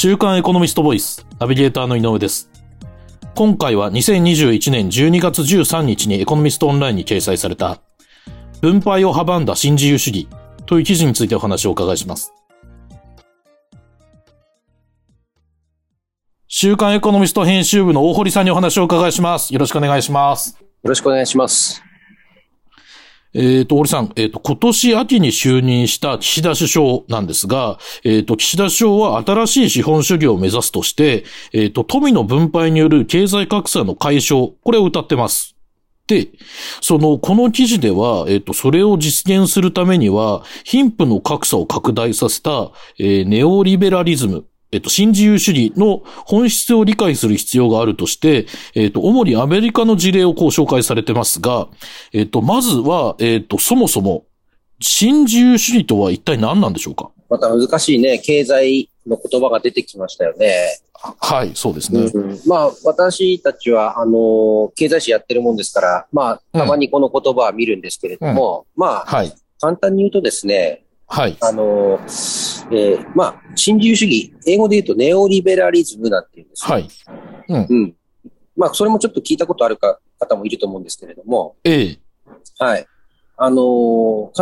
週刊エコノミストボイスナビゲーターの井上です。今回は2021年12月13日にエコノミストオンラインに掲載された分配を阻んだ新自由主義という記事についてお話をお伺いします。週刊エコノミスト編集部の大堀さんにお話をお伺いします。よろしくお願いします。よろしくお願いします。堀さん、今年秋に就任した岸田首相なんですが、岸田首相は新しい資本主義を目指すとして、富の分配による経済格差の解消、これを謳ってます。で、この記事では、それを実現するためには、貧富の格差を拡大させた、ネオリベラリズム、新自由主義の本質を理解する必要があるとして、主にアメリカの事例を紹介されてますが、まずは、そもそも、新自由主義とは一体何なんでしょうか？また難しいね、経済の言葉が出てきましたよね。はい、そうですね。私たちは、経済誌やってるもんですから、たまにこの言葉は見るんですけれども、簡単に言うとですね、新自由主義、英語で言うとネオリベラリズムなんて言うんですよ。それもちょっと聞いたことある方もいると思うんですけれども。簡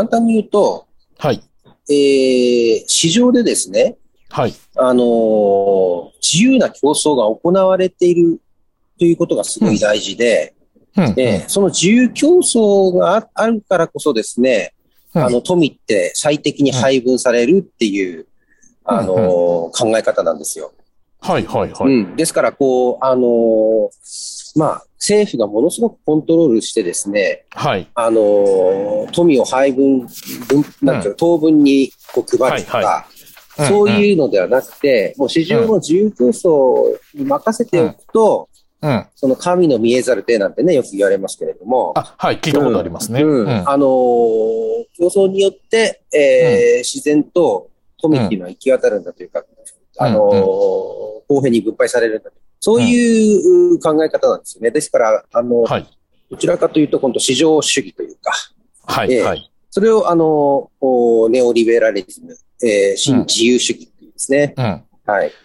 単に言うと、市場でですね、自由な競争が行われているということがすごい大事で、その自由競争があるからこそですね、富って最適に配分されるっていう、考え方なんですよ。ですから、政府がものすごくコントロールしてですね、富を当分に配るとか、そういうのではなくて、もう市場の自由競争に任せておくと、その神の見えざる手なんてね、よく言われますけれども。聞いたことありますね。競争によって、自然と富っていうのは行き渡るんだというか、公平に分配されるんだという。そういう考え方なんですよね。ですから、どちらかというと、今度市場主義というか、それを、ネオリベラリズム、新自由主義っていうんですね。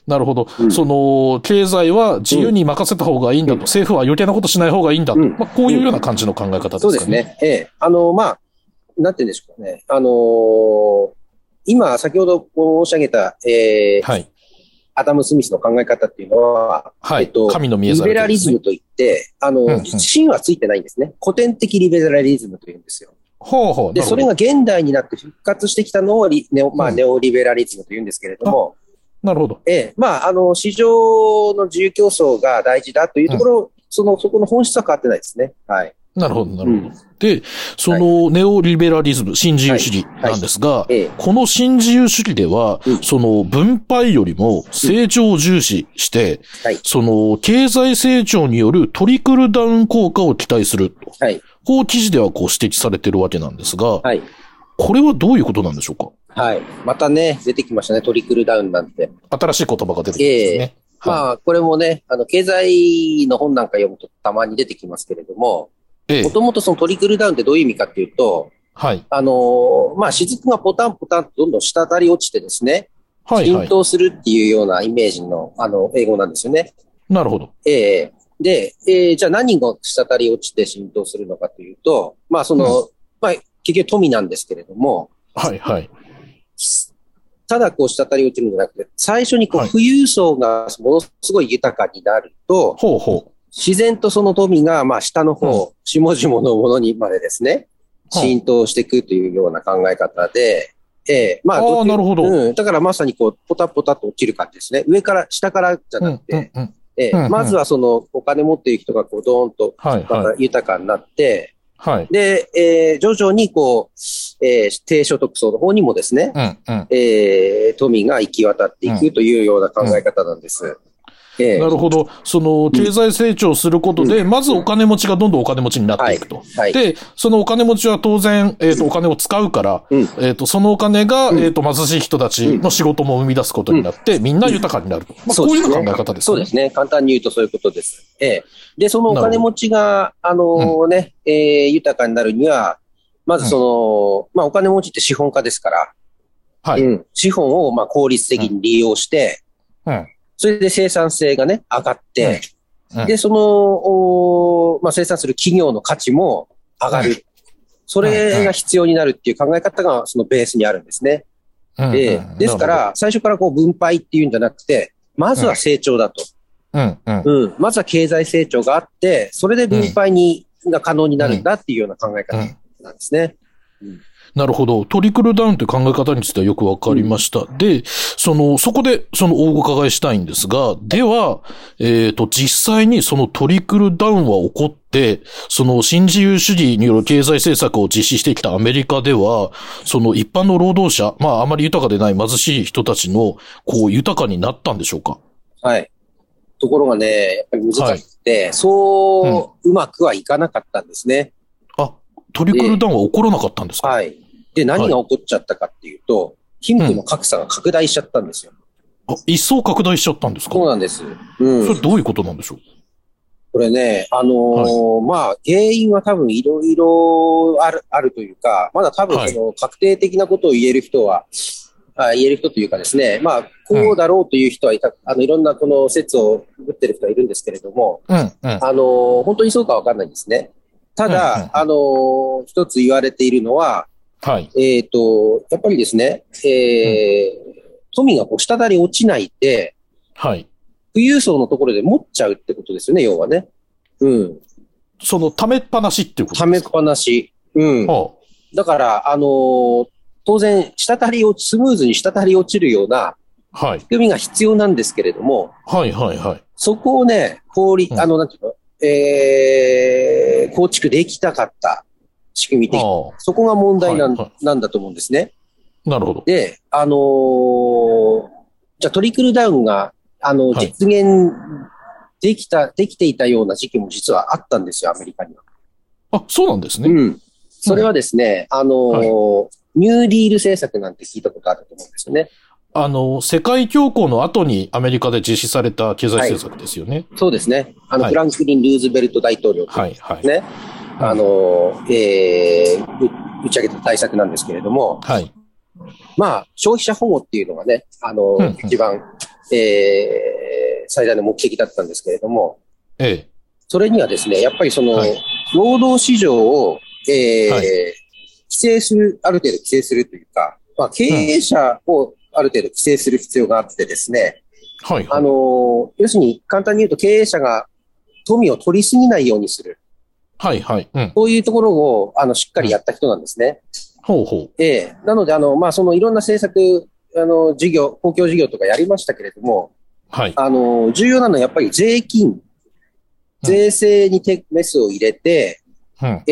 なるほど。経済は自由に任せた方がいいんだと、政府は余計なことしない方がいいんだと、こういうような感じの考え方ですかね。そうですね。なんて言うんでしょうかね。今、先ほど申し上げた、アダム・スミスの考え方っていうのは、神の見えざる手ですね。リベラリズムといって、芯はついてないんですね。古典的リベラリズムというんですよ。で、それが現代になって復活してきたのをネオリベラリズムというんですけれども、市場の自由競争が大事だというところ、そこの本質は変わってないですね。で、ネオリベラリズム、新自由主義なんですが、この新自由主義では、分配よりも成長を重視して、経済成長によるトリクルダウン効果を期待すると。こう記事では指摘されているわけなんですが、これはどういうことなんでしょうか？またね、出てきましたね、トリクルダウンなんて。新しい言葉が出てきますね。これもね、経済の本なんか読むとたまに出てきますけれども、もともとそのトリクルダウンってどういう意味かっていうと、雫がポタンポタンとどんどん滴り落ちてですね、浸透するっていうようなイメージの、英語なんですよね。じゃあ何が滴り落ちて浸透するのかというと、結局富なんですけれども、ただ滴り落ちるんじゃなくて、最初に富裕層がものすごい豊かになると、自然とその富が下の方、下々のものにまでですね、浸透していくというような考え方で、だからまさにポタポタと落ちる感じですね。上から、下からじゃなくて、まずはそのお金持っている人がドーンと豊かになって、で、徐々に低所得層の方にもですね、富が行き渡っていくというような考え方なんです。なるほど。経済成長することで、まずお金持ちがどんどんお金持ちになっていくと。で、そのお金持ちは当然、お金を使うから、そのお金が、貧しい人たちの仕事も生み出すことになって、みんな豊かになると。こういう考え方ですね。そうですね。簡単に言うとそういうことです。で、そのお金持ちが、豊かになるには、まずお金持ちって資本家ですから、資本を効率的に利用して、うん、それで生産性がね、上がって、うんうん、で、その、まあ、生産する企業の価値も上がる。うん、それが必要になるっていう考え方が、そのベースにあるんですね。うん、ですから、最初からこう分配っていうんじゃなくて、まずは成長だと。うんうんうん、まずは経済成長があって、それで分配に、うん、が可能になるんだっていうような考え方なんですね。うんうん、なるほど。トリクルダウンという考え方についてはよくわかりました。うん、で、そこで、お伺いしたいんですが、では、実際にそのトリクルダウンは起こって、新自由主義による経済政策を実施してきたアメリカでは、一般の労働者、まあ、あまり豊かでない貧しい人たちの、こう、豊かになったんでしょうか？はい。ところがね、やっぱり難しくて、はい、そう、うまくはいかなかったんですね。あ、トリクルダウンは起こらなかったんですか？はい。で、何が起こっちゃったかっていうと、はい、貧富の格差が拡大しちゃったんですよ。あ、一層拡大しちゃったんですか？そうなんです。うん。それどういうことなんでしょう？これね、はい、まあ、原因は多分いろいろあるというか、まだ多分確定的なことを言える人は、はい、言える人というかですね、まあ、こうだろうという人はいた、うん、いろんなこの説を打ってる人はいるんですけれども、うんうん、本当にそうかわかんないんですね。ただ、うんうん、一つ言われているのは、はい。やっぱりですね、うん、富がこう下だり落ちないで、はい。富裕層のところで持っちゃうってことですよね、要はね。うん。溜めっぱなしっていうことですか？溜めっぱなし。うん。はあ、だから、当然、スムーズに下たり落ちるような、はい。仕組みが必要なんですけれども、はい、はい、はい。そこをね、なんていうの、構築できたかった。仕組み的。そこが問題なんだと思うんですね。なるほど。で、じゃあトリクルダウンが、実現できていたような時期も実はあったんですよ、アメリカには。あ、そうなんですね。うん。それはですね、はい、ニューディール政策なんて聞いたことあると思うんですよね。世界恐慌の後にアメリカで実施された経済政策ですよね。はい、そうですね。フランクリン・ルーズベルト大統領というですね。はい、はい打ち上げた対策なんですけれども、はい。まあ、消費者保護っていうのがね、一番、最大の目的だったんですけれども、それにはですね、やっぱりはい、労働市場を、はい、ある程度規制するというか、まあ、経営者をある程度規制する必要があってですね、うん、はい。要するに、簡単に言うと経営者が富を取りすぎないようにする。はいはい。うん。そういうところを、しっかりやった人なんですね。うん、ほうほう。なので、まあ、いろんな政策、公共事業とかやりましたけれども、はい。重要なのはやっぱり税制にメスを入れて、うん。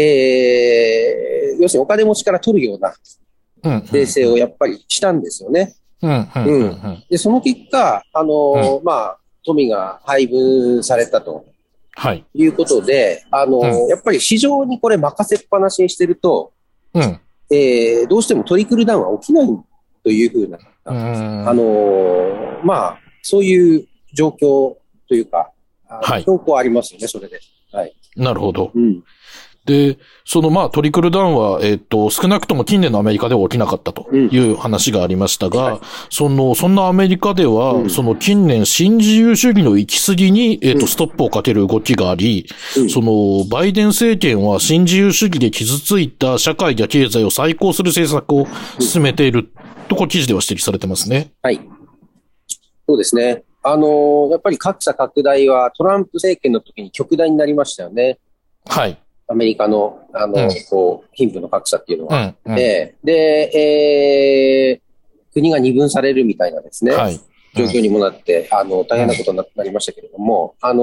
要するにお金持ちから取るような、うん。税制をやっぱりしたんですよね。うん。うん。うんうん、で、その結果、うん、まあ、富が配分されたと。はい。いうことで、うん、やっぱり市場にこれ任せっぱなしにしてると、うん。どうしてもトリクルダウンは起きないというふうな、まあ、そういう状況というか、はい。兆候ありますよね、それで。はい。なるほど。うん。で、まあ、トリクルダウンは、少なくとも近年のアメリカでは起きなかったという話がありましたが、うん、そんなアメリカでは、うん、近年、新自由主義の行き過ぎに、ストップをかける動きがあり、うん、バイデン政権は新自由主義で傷ついた社会や経済を再興する政策を進めている、うん、と、記事では指摘されてますね。はい。そうですね。やっぱり格差拡大はトランプ政権の時に極大になりましたよね。はい。アメリカの、うん、貧富の格差っていうのは、うんうん、で、国が二分されるみたいなですね、はい、状況にもなって、大変なことになりましたけれども、まあ、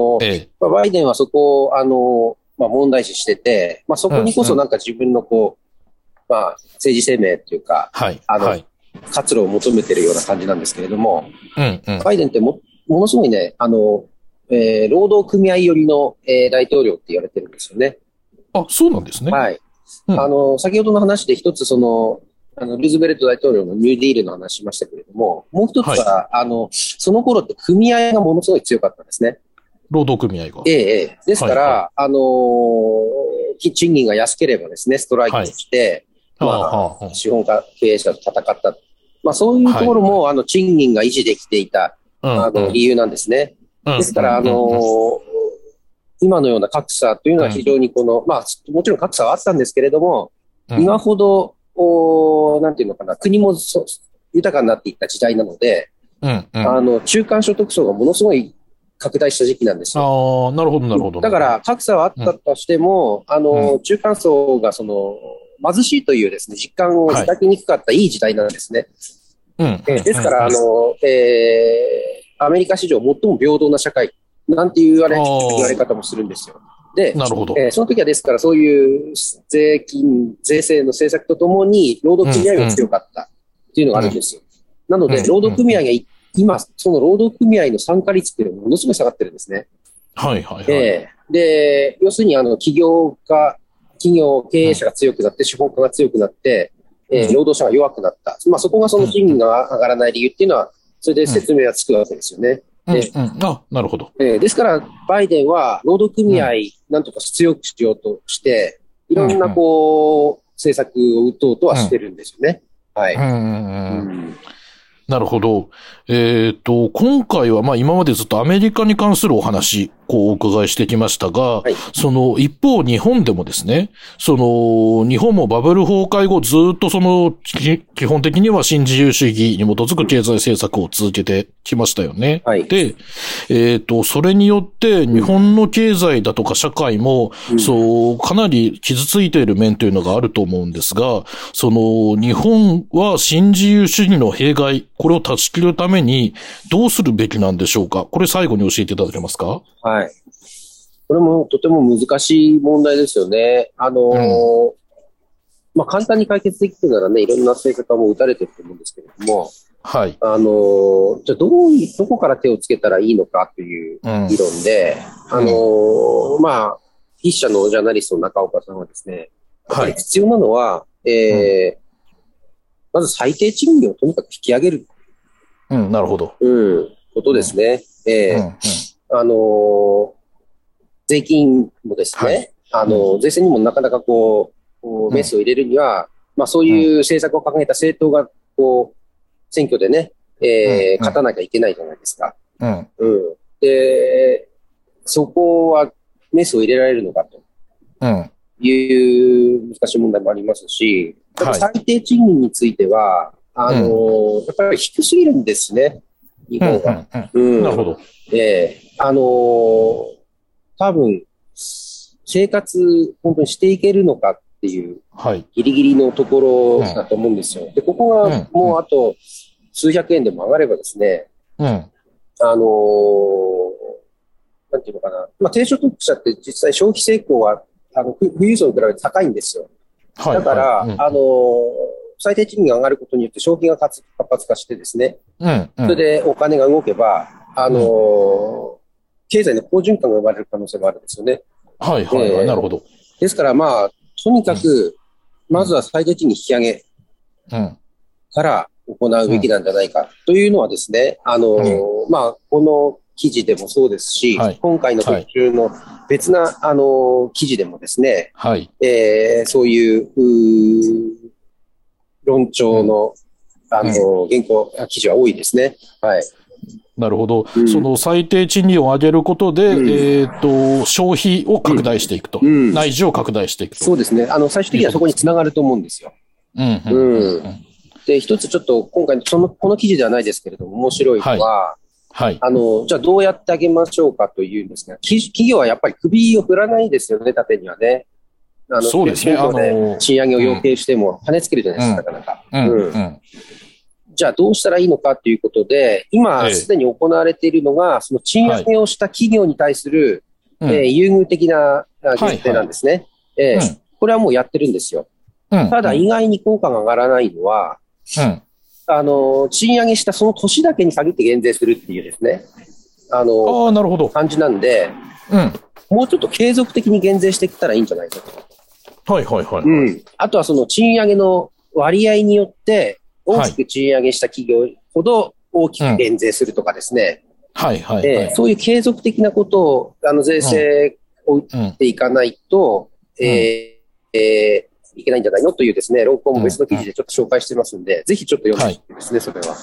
バイデンはそこを、まあ、問題視してて、まあ、そこにこそなんか自分のまあ、政治生命っていうか、はい、はい、活路を求めてるような感じなんですけれども、うんうん、バイデンってものすごいね、労働組合寄りの、大統領って言われてるんですよね。あ、そうなんですね。はい。うん、先ほどの話で一つルーズベルト大統領のニューディールの話しましたけれども、もう一つは、はい、その頃って組合がものすごい強かったんですね。労働組合が。ですから、はいはい、賃金が安ければですね、ストライキをして、はい、まあ、資本家経営者と戦った。まあ、そういうところも、賃金が維持できていた。理由なんですね。ですから、今のような格差というのは非常にこの、まあ、もちろん格差はあったんですけれども、今ほど、なんていうのかな、国も豊かになっていった時代なので、中間所得層がものすごい拡大した時期なんですよ。ああ、なるほど、なるほど。だから、格差はあったとしても、中間層がその、貧しいというですね、実感を抱きにくかったいい時代なんですね。ですから、アメリカ史上最も平等な社会なんて言われ方もするんですよ。で、なるほど。その時はですから、そういう税制の政策とともに、労働組合が強かったっていうのがあるんですよ。なので、労働組合が今、その労働組合の参加率っていうのがものすごい下がってるんですね。はいはいはい。で、要するに、企業経営者が強くなって、資本家が強くなって、労働者が弱くなった。まあ、そこがその賃金が上がらない理由っていうのは、それで説明はつくわけですよね。なるほど。ですから、バイデンは労働組合、なんとか強くしようとして、いろんな政策を打とうとはしてるんですよね。なるほど。今回は、まあ今までずっとアメリカに関するお話、お伺いしてきましたが、はい、その一方日本でもですね、日本もバブル崩壊後ずっと基本的には新自由主義に基づく経済政策を続けてきましたよね。はい、で、それによって日本の経済だとか社会も、かなり傷ついている面というのがあると思うんですが、日本は新自由主義の弊害、これを断ち切るためにどうするべきなんでしょうか。これ最後に教えていただけますか。はい。これもとても難しい問題ですよね。まあ、簡単に解決できるならね、いろんな政策はもう打たれてると思うんですけれども、はい。じゃあどこから手をつけたらいいのかという議論で、まあ、筆者のジャーナリストの中岡さんはですね、はい。必要なのは、まず最低賃金をとにかく引き上げる。なるほど。ことですね。税金もですね、税制にもなかなかメスを入れるには、まあそういう政策を掲げた政党が、選挙でね、勝たなきゃいけないじゃないですか。で、そこはメスを入れられるのかという難しい問題もありますし、最低賃金については、やっぱり低すぎるんですね、日本は。なるほど。多分、生活、本当にしていけるのかっていう、ギリギリのところだと思うんですよ。で、ここはもうあと数百円でも上がればですね、なんていうのかな、まあ、低所得者って実際消費性向は、富裕層に比べて高いんですよ。だから、最低賃金が上がることによって消費が活発化してですね、それでお金が動けば、経済の好循環が生まれる可能性もあるんですよね。なるほど。ですから、まあ、とにかく、まずは最低賃金引き上げから行うべきなんじゃないかというのはですね、まあ、この記事でもそうですし、今回の特集の別な、記事でもですね、そういう、論調の、原稿、記事は多いですね。なるほど。その最低賃金を上げることで、消費を拡大していくと。内需を拡大していくと。そうですね。最終的にはそこにつながると思うんですよ。で、一つちょっと今回、この記事ではないですけれども、面白いのは、じゃあどうやってあげましょうかというんですが、企業はやっぱり首を振らないですよね、縦にはね。そうですね。賃上げを要求しても跳ねつけるじゃないですか、なかなか。じゃあどうしたらいいのかということで、今すでに行われているのが、その賃上げをした企業に対する優遇的な減税なんですね。これはもうやってるんですよ。ただ意外に効果が上がらないのは、賃上げしたその年だけに限って減税するっていうですね、感じなんで、もうちょっと継続的に減税していったらいいんじゃないかと。あとはその賃上げの割合によって、大きく賃上げした企業ほど大きく減税するとかですね。そういう継続的なことを、税制を打っていかないと、いけないんじゃないのというですね、論考も別の記事でちょっと紹介してますんで、ぜひちょっと読んでほしいですね、それは。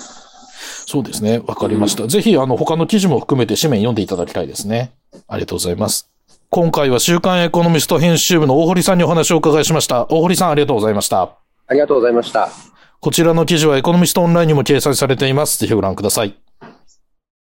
そうですね。わかりました。ぜひ、他の記事も含めて紙面読んでいただきたいですね。ありがとうございます。今回は週刊エコノミスト編集部の大堀さんにお話をお伺いしました。大堀さん、ありがとうございました。ありがとうございました。こちらの記事はエコノミストオンラインにも掲載されています。ぜひご覧ください。